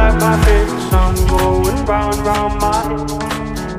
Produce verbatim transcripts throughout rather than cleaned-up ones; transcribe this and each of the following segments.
Like my favorite song going round and round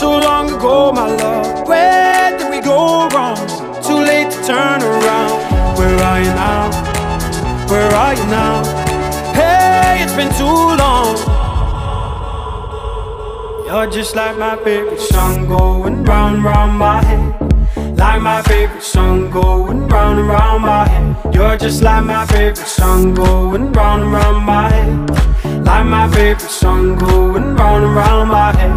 too long ago, my love. Where did we go wrong? Too late to turn around. Where are you now? Where are you now? Hey, it's been too long. You're just like my favorite song going round, round my head. Like my favorite song going round and round my head. You're just like my favorite song going round and round my head. Like my favorite song going round and round my head.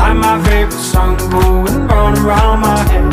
Like my favorite song going round and round my head.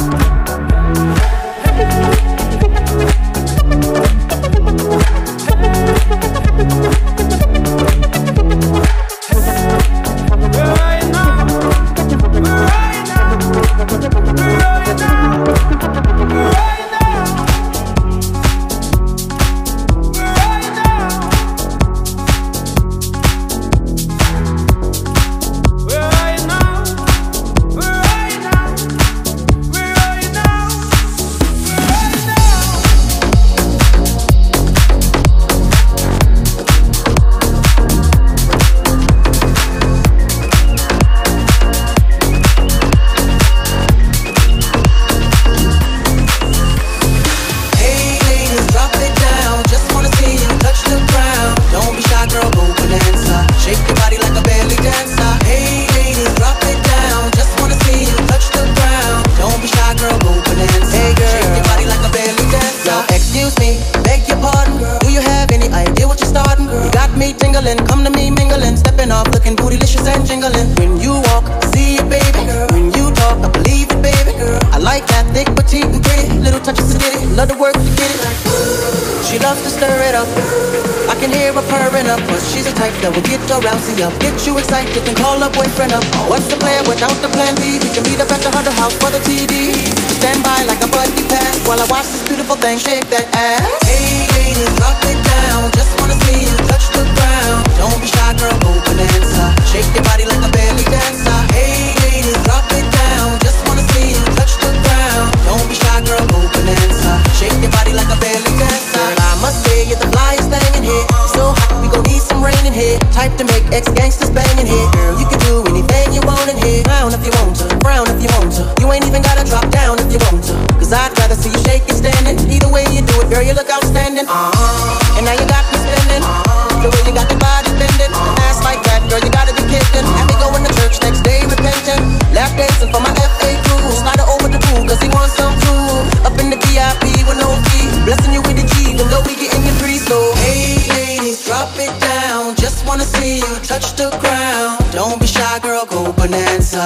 wanna see you touch the ground. Don't be shy, girl, go bonanza.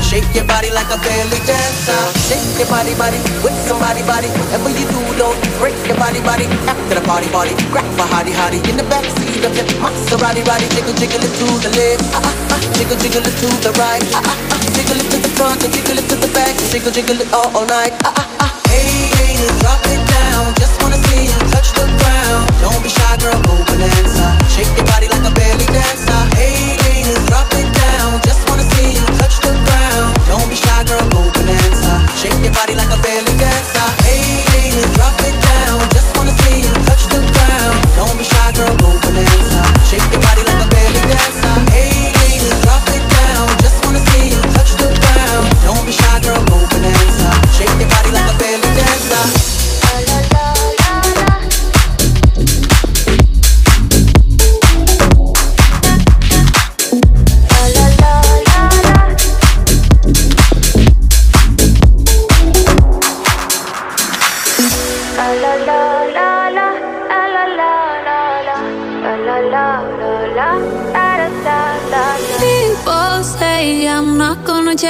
Shake your body like a belly dancer. Shake your body, body, with somebody, body. Whatever you do, don't break your body, body. After the party, party, grab a hottie, hottie. In the backseat of the Maserati, body. Jiggle, jiggle it to the left, ah, ah, ah. Jiggle, jiggle it to the right, ah, ah, ah. Jiggle it to the front and jiggle it to the back. Jiggle, jiggle it all, all night, ah, ah, ah. Hey, ladies, drop it down. Just wanna see you touch the ground. Don't be shy, girl, go bonanza. Shake your body like a belly dancer. Hey, ladies, drop it down. Just wanna see you touch the ground. Don't be shy, girl, go bonanza. Shake your body like a belly dancer. Hey, ladies, drop it down. Just wanna see you touch the ground. Don't be shy, girl, go bonanza. Shake your body like a belly dancer. Hey, ladies, drop it down. Just wanna see you touch the ground. Don't be shy, girl, go bonanza. Shake your body like a belly dancer.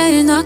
Change, not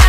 la.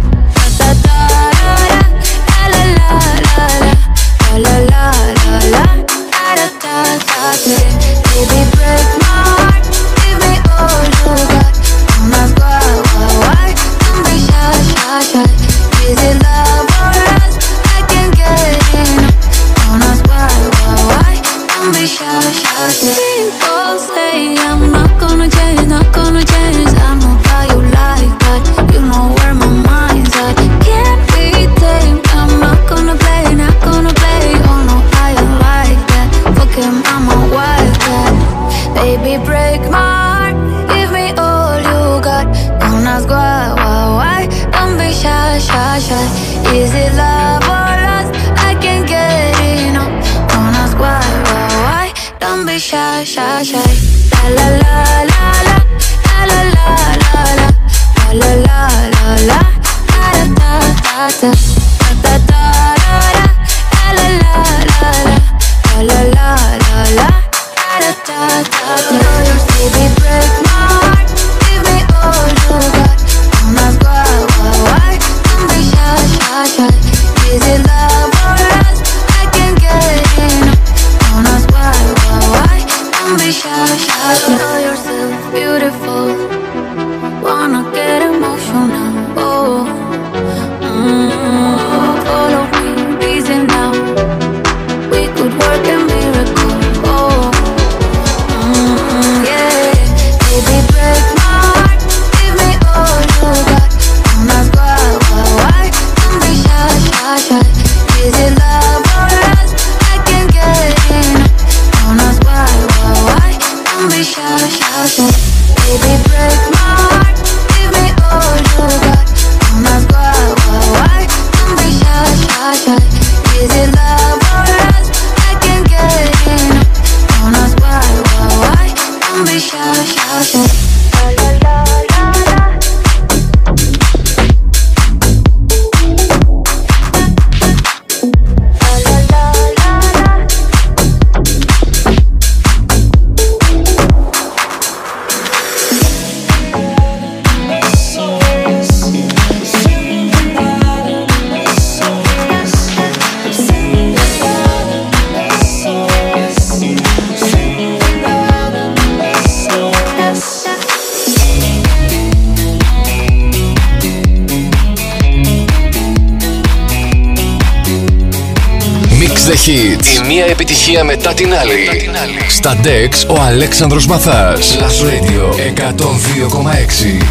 da da da, la la la la, la la la la, da da da da. Baby, break my heart, give me all you got. Don't ask why, why, why? Don't be shy, shy, shy. Is it love or lust? I can't get enough. Don't ask why, why, why? Don't be shy, shy, shy. People say I'm not. Not gonna change, I know how you like that. You know where my mind's at. Can't be tamed, I'm not gonna play, not gonna play. Oh no, I don't like that. Fuck him, I'm a wildcat. Baby, break my heart, give me all you got. Don't ask why, why, why, don't be shy, shy, shy. Is it love or lust? I can't get enough. Don't ask why, why, why, don't be shy, shy, shy. La la la la la. La la la la, da da da da, da da da da, la la la la, la la la la, da da da da. Baby, break my heart, give me all you got. Don't ask why, why, why? Don't be shy, shy, shy. Is it love or lust? I can't get enough. Don't ask why, why, why? Don't be shy, shy, shy. The Hits. Η μία επιτυχία μετά την άλλη. Μετά την άλλη. Στα Dex ο Αλέξανδρος Μαθάς. Plus Radio εκατόν δύο κόμμα έξι.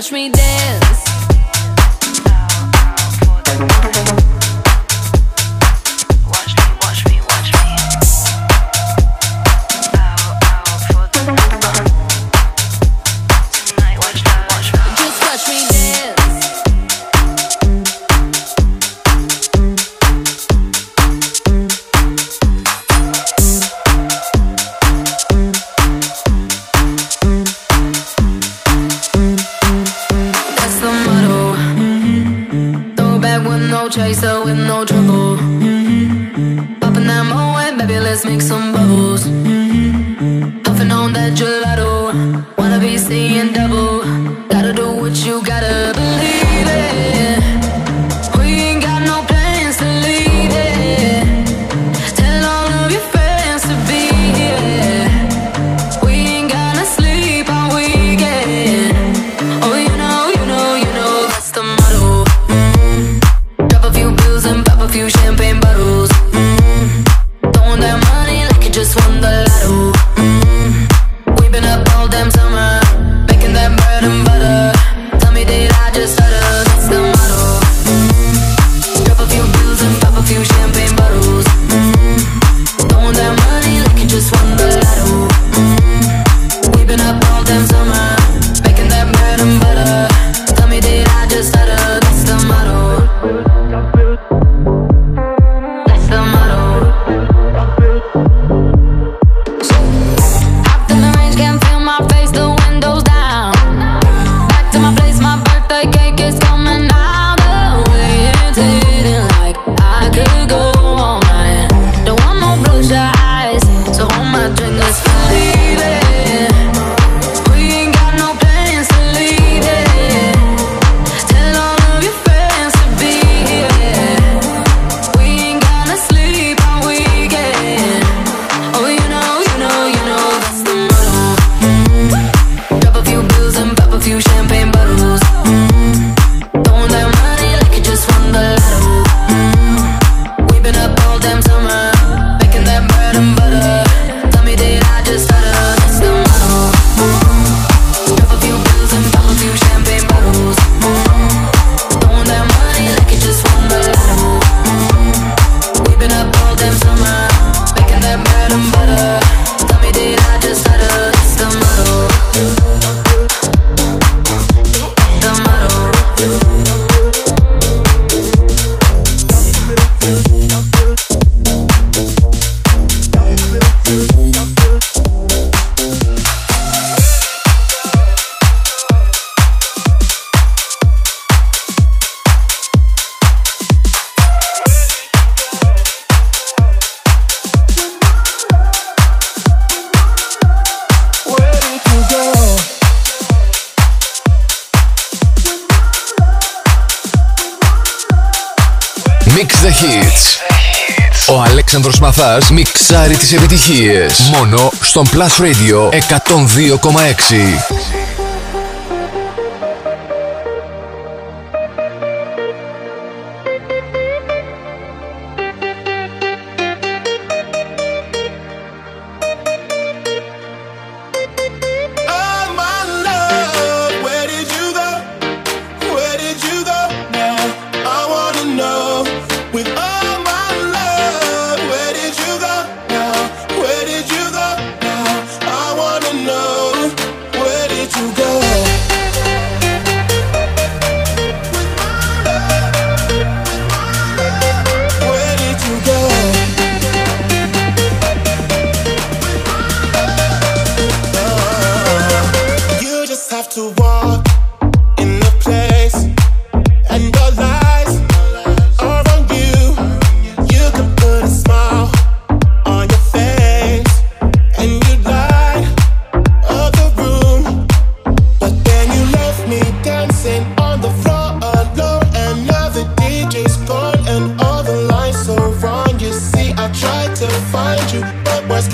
watch me dance. Chaser with no trouble, mm-hmm. Popping that Moet, baby, let's make some bubbles, mm-hmm. Puffing on that gelato, wanna be seeing double. Gotta do what you gotta, believe it. We ain't got no plans to leave it. Tell all of your friends to be here. We ain't gonna sleep all weekend. Oh, you know, you know, you know, that's the motto. A few champagne bottles, mm-hmm. Throwing that money like you just won the lotto, mm-hmm. We've been up all damn summer, baking that bread and butter. Tell me did I just stutter, that's the motto, mm-hmm. Drop a few bills and pop a few champagne bottles, mm-hmm. Throwing that money like you just won the lotto, mm-hmm. We've been up all damn summer, baking that bread and butter. Tell me did I just stutter, that's the motto. Ο Αλέξανδρος Μαθάς μιξάρει τις επιτυχίες μόνο στον Plus Radio εκατόν δύο κόμμα έξι.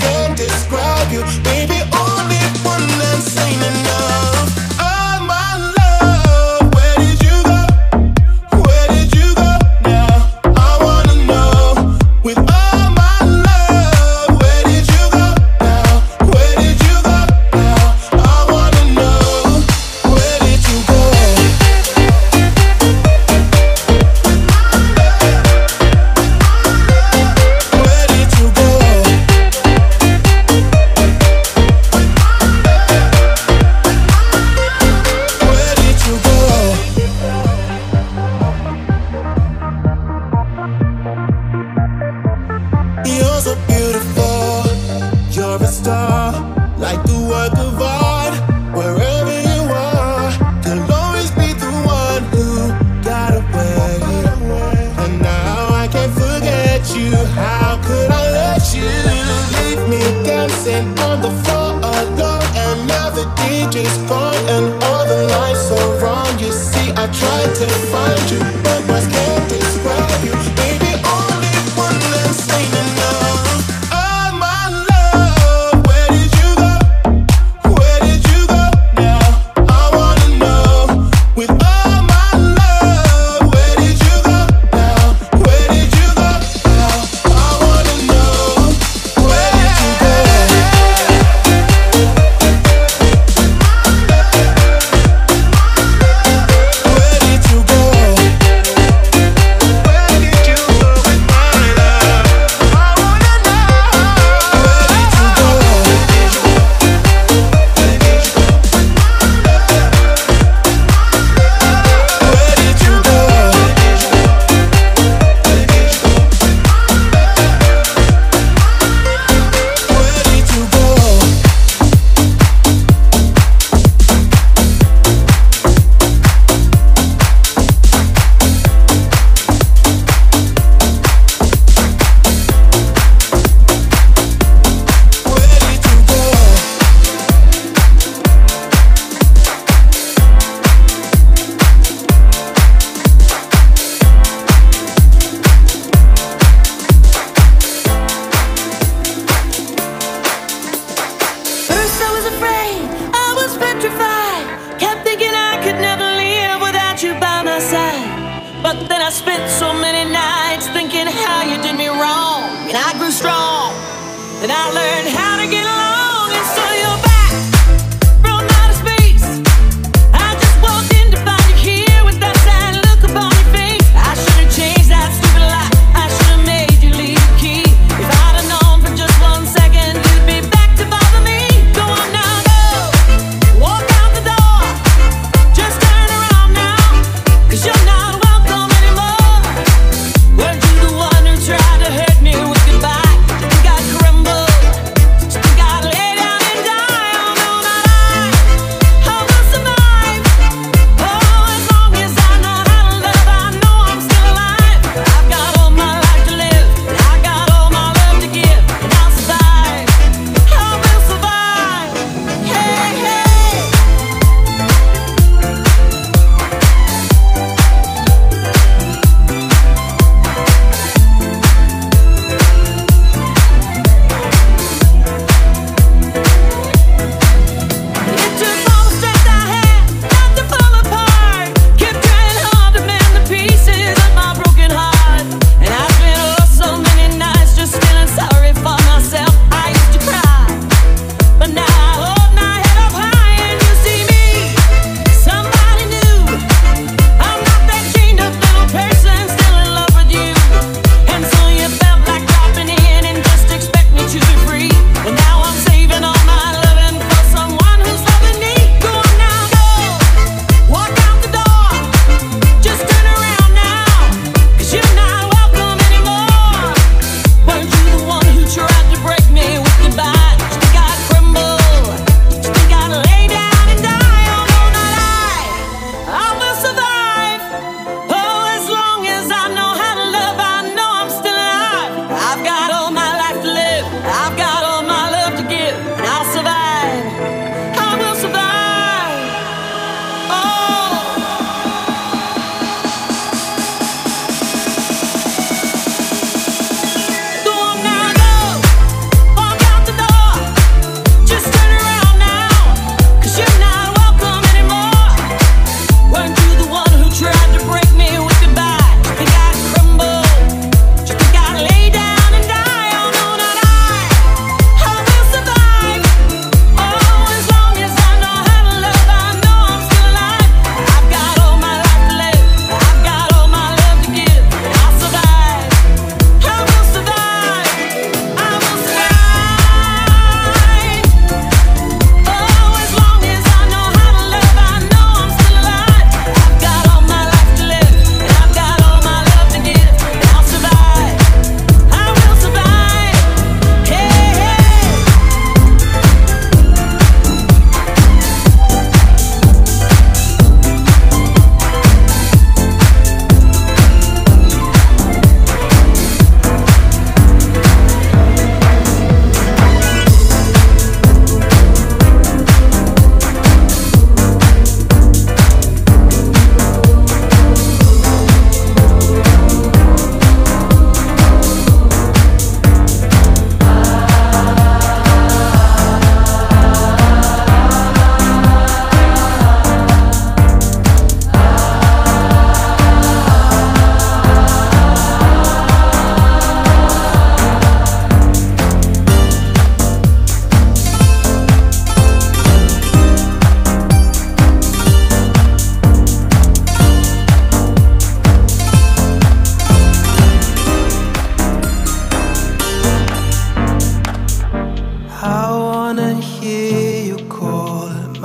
Can't describe you, baby. Only one man's saying enough. Oh my. just gone and all the lights are wrong. You see, I tried to find you, but my skin describe you. Baby, only one less ain't enough. Oh my love, where did you go? Where did you go now? I wanna know. With all my love, where did you go now? Where did you go now? I wanna know. Where did you go? Where did you go? Where did you go with my love? I wanna know. Where did you go? Where did you go? Where did you go with my love? Where did you go? Where did you go? Where did you go with my love? Where did you go? Where did you go? First I was afraid, I was petrified. Kept thinking I could never live without you by my side. But then I spent so many nights thinking how you did me wrong. And I grew strong, and I learned how to get along. And so you're back from outer space. I just walked in to find you here with that sad look upon your face. I should have changed that stupid lie. I should have made you leave the key. If I'd have known for just one second, you'd be back to bother me. Go on now, go. Walk out the door. Just turn around now. Cause you're not welcome anymore.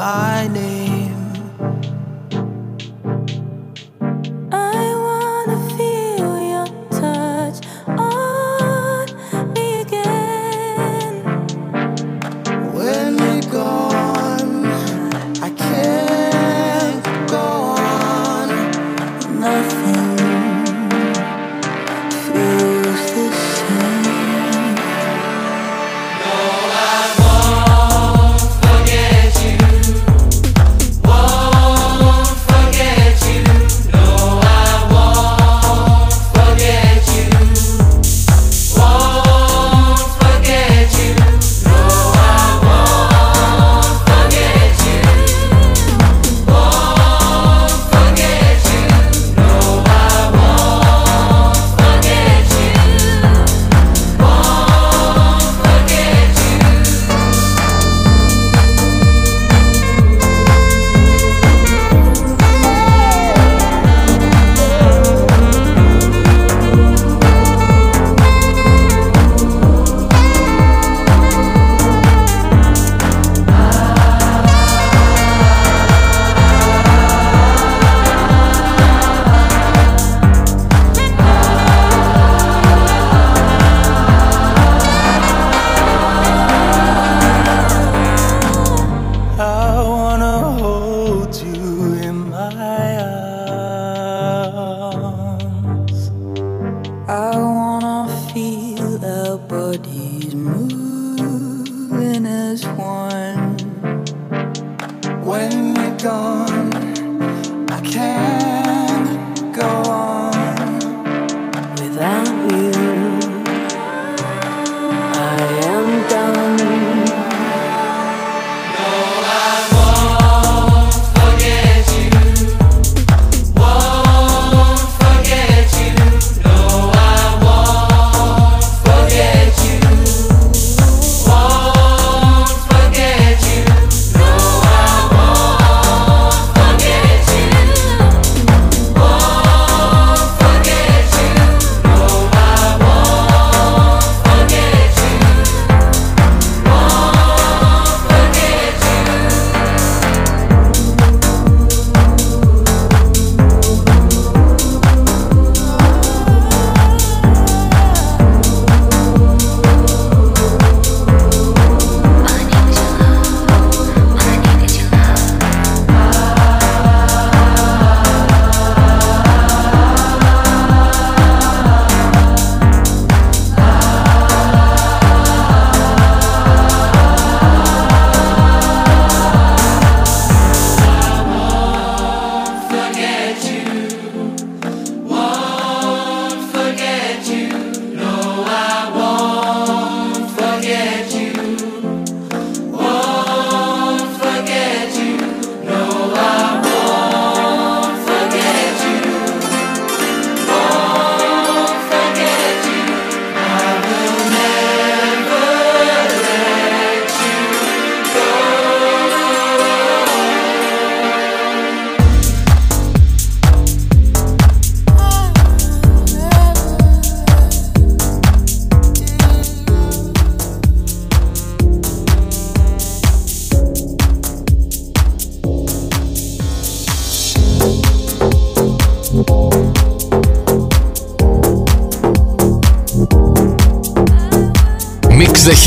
my name.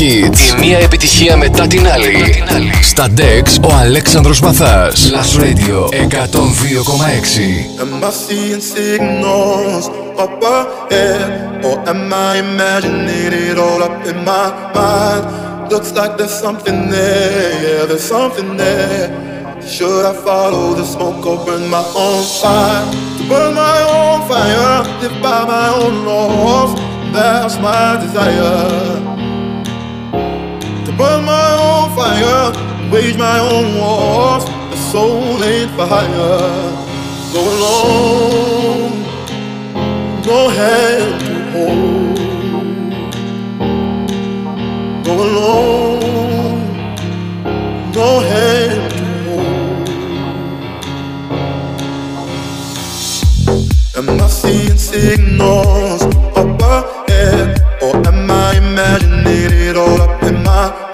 Η μία επιτυχία μετά την άλλη. Στα Dex, ο Αλέξανδρος Μαθάς. Plus Radio εκατόν δύο κόμμα έξι. Am I seeing signals up ahead, or am I imagining it all up in my mind? Looks like there's something there, yeah, there's something there. Should I follow the smoke or burn my own fire? Burn my own fire, live by my own laws. That's my desire. Burn my own fire, wage my own wars. The soul ain't for hire. Go alone, no hand to hold. Go alone, no hand to hold. Am I seeing signals up ahead, or am I imagining it all up in my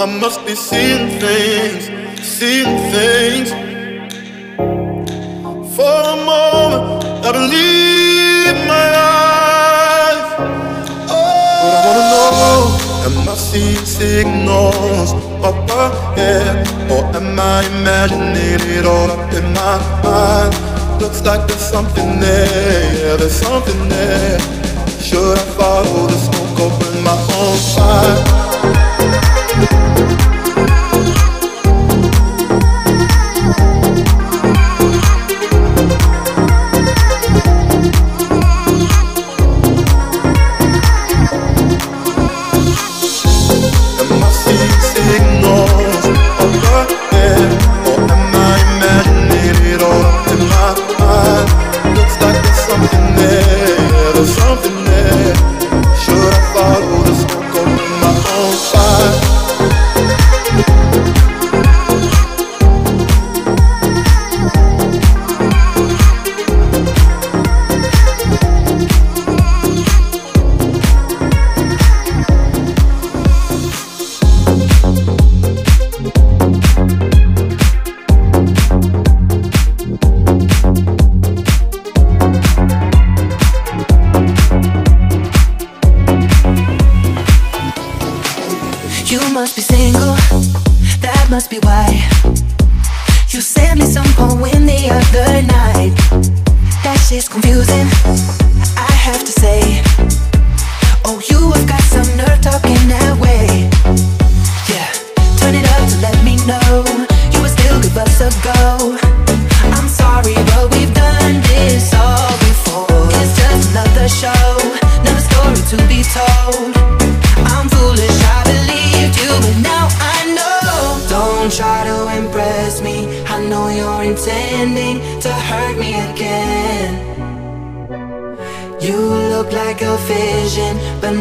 I must be seeing things, seeing things. For a moment, I believe in my eyes. Oh, but I wanna know, am I seeing signals up ahead, or am I imagining it all up in my mind? Looks like there's something there, yeah, there's something there. Should I follow the smoke or burn my own fire?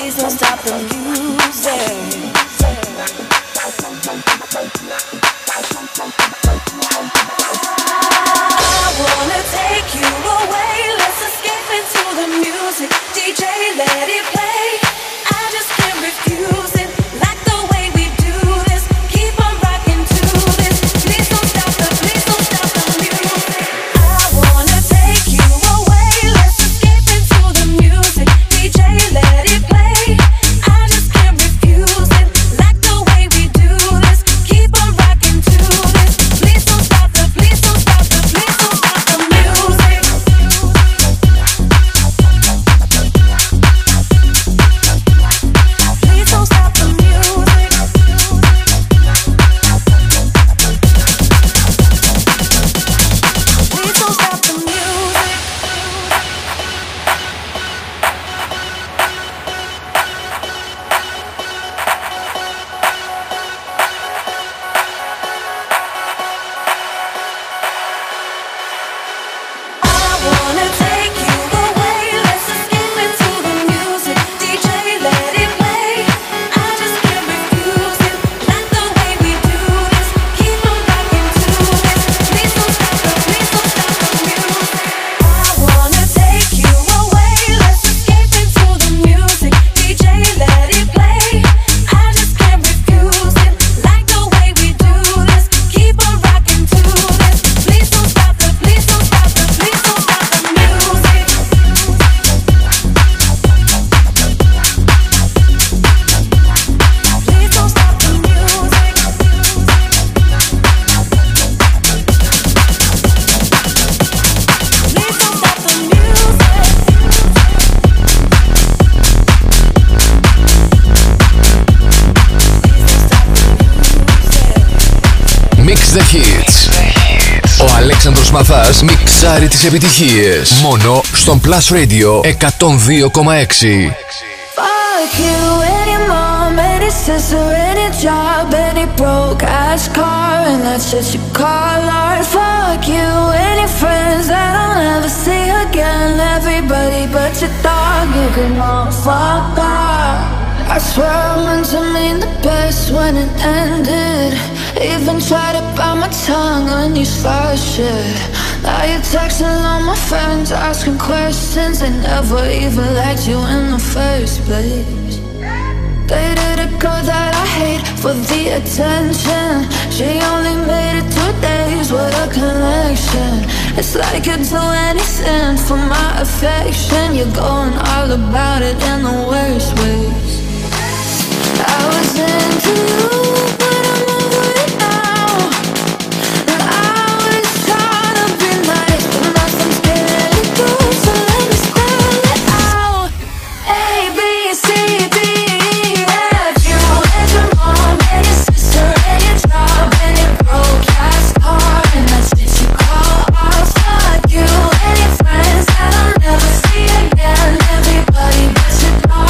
Please don't stop the music. I wanna take you away. Let's escape into the music. ντι τζέι, let it play. I just can't refuse it. Like the way we do this. Keep on rocking to this. Please don't stop the, please don't stop the music. I wanna take you away. Let's escape into the music. ντι τζέι, let it play. The hits. Ο Αλέξανδρος Μαθάς μιξάρει τις επιτυχίες. Μόνο στον Plus Radio εκατόν δύο κόμμα έξι. I swear I meant to mean the best when it ended. Even tried to bite my tongue on you sly shit. Now you're texting all my friends, asking questions. They never even liked you in the first place. Dated a girl that I hate for the attention. She only made it two days, what a connection. It's like you'd do anything for my affection. You're going all about it in the worst ways. I was into you, but I'm over it now. And I was trying to be nice, but now I'm scared to go. So let me spell it out. A, B, C, D, E, F. You and your mom and your sister and your job and your broke-ass car and that shit you call art. Fuck you and your friends that I'll never see again. Everybody but your dog.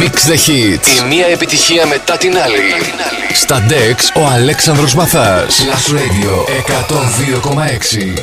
Mix the Hits. Η μία επιτυχία μετά την άλλη. Στα Dex ο Αλέξανδρος Μαθάς. Plus Radio εκατόν δύο κόμμα έξι.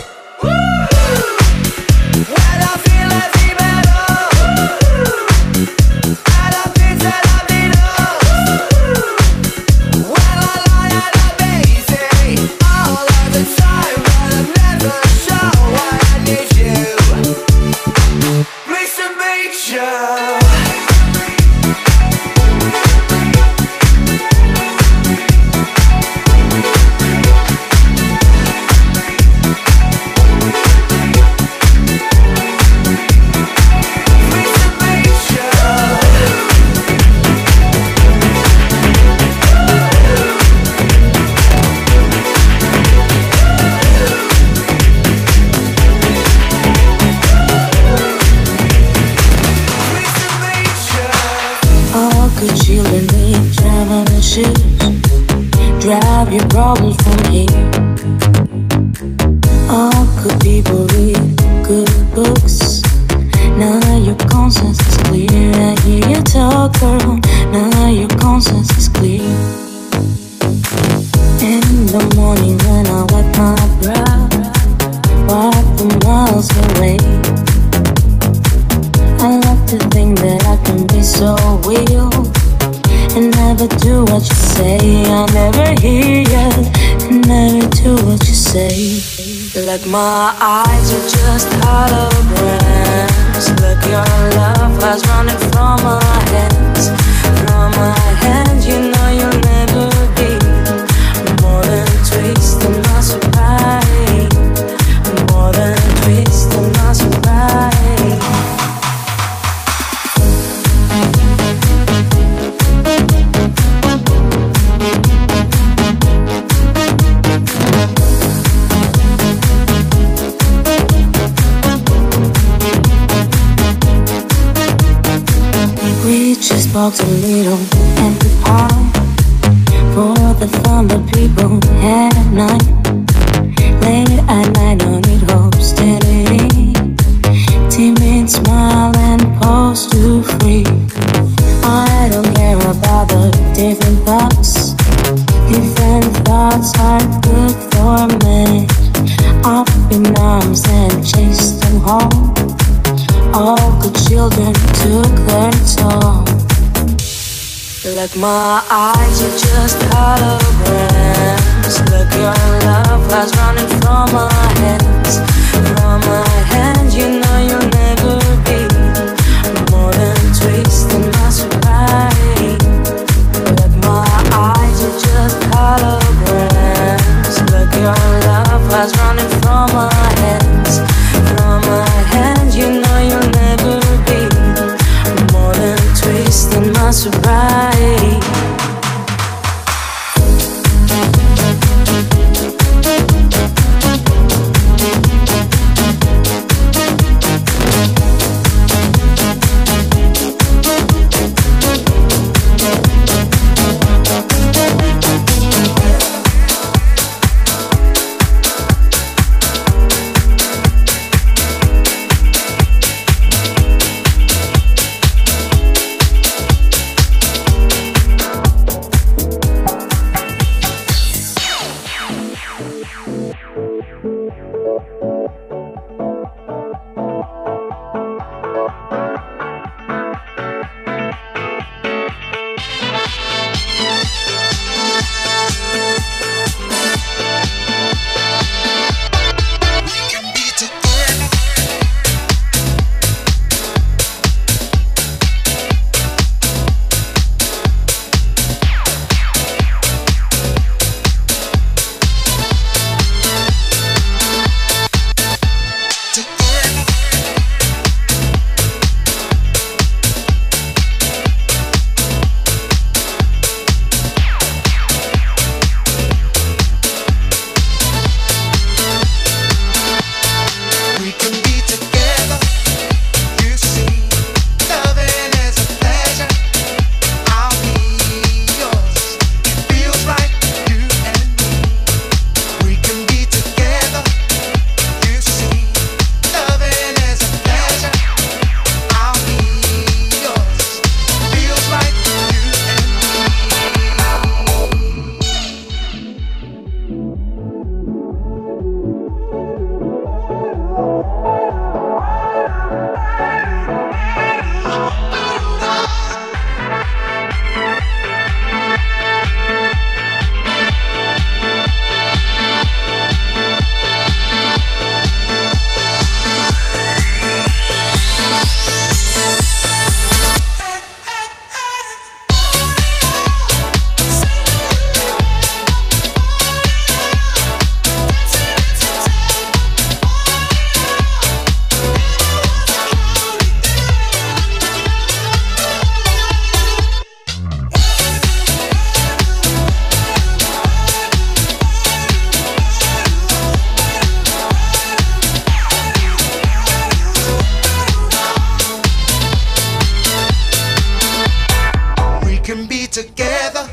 together,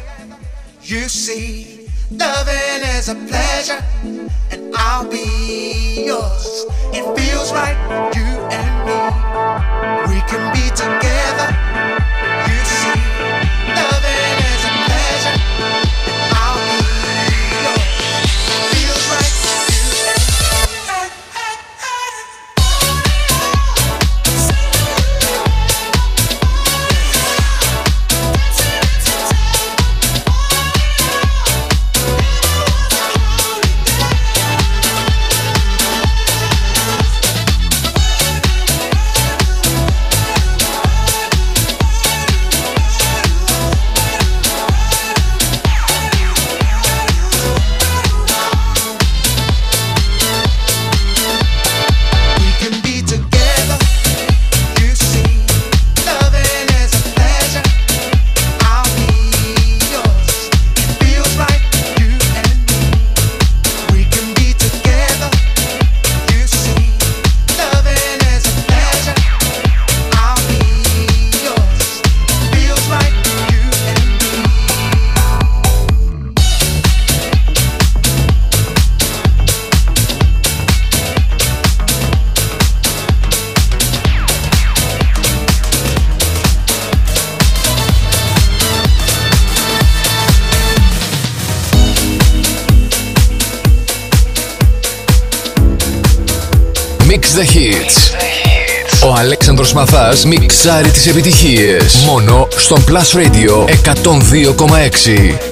you see, loving is a pleasure, and I'll be yours. It feels right, you and me, we can be together, you see, loving is a pleasure, and I'll be yours. It feels right, you and The hits. Ο Αλέξανδρος Μαθάς μιξάρει τις επιτυχίες. Μόνο στον Plus Radio εκατόν δύο κόμμα έξι.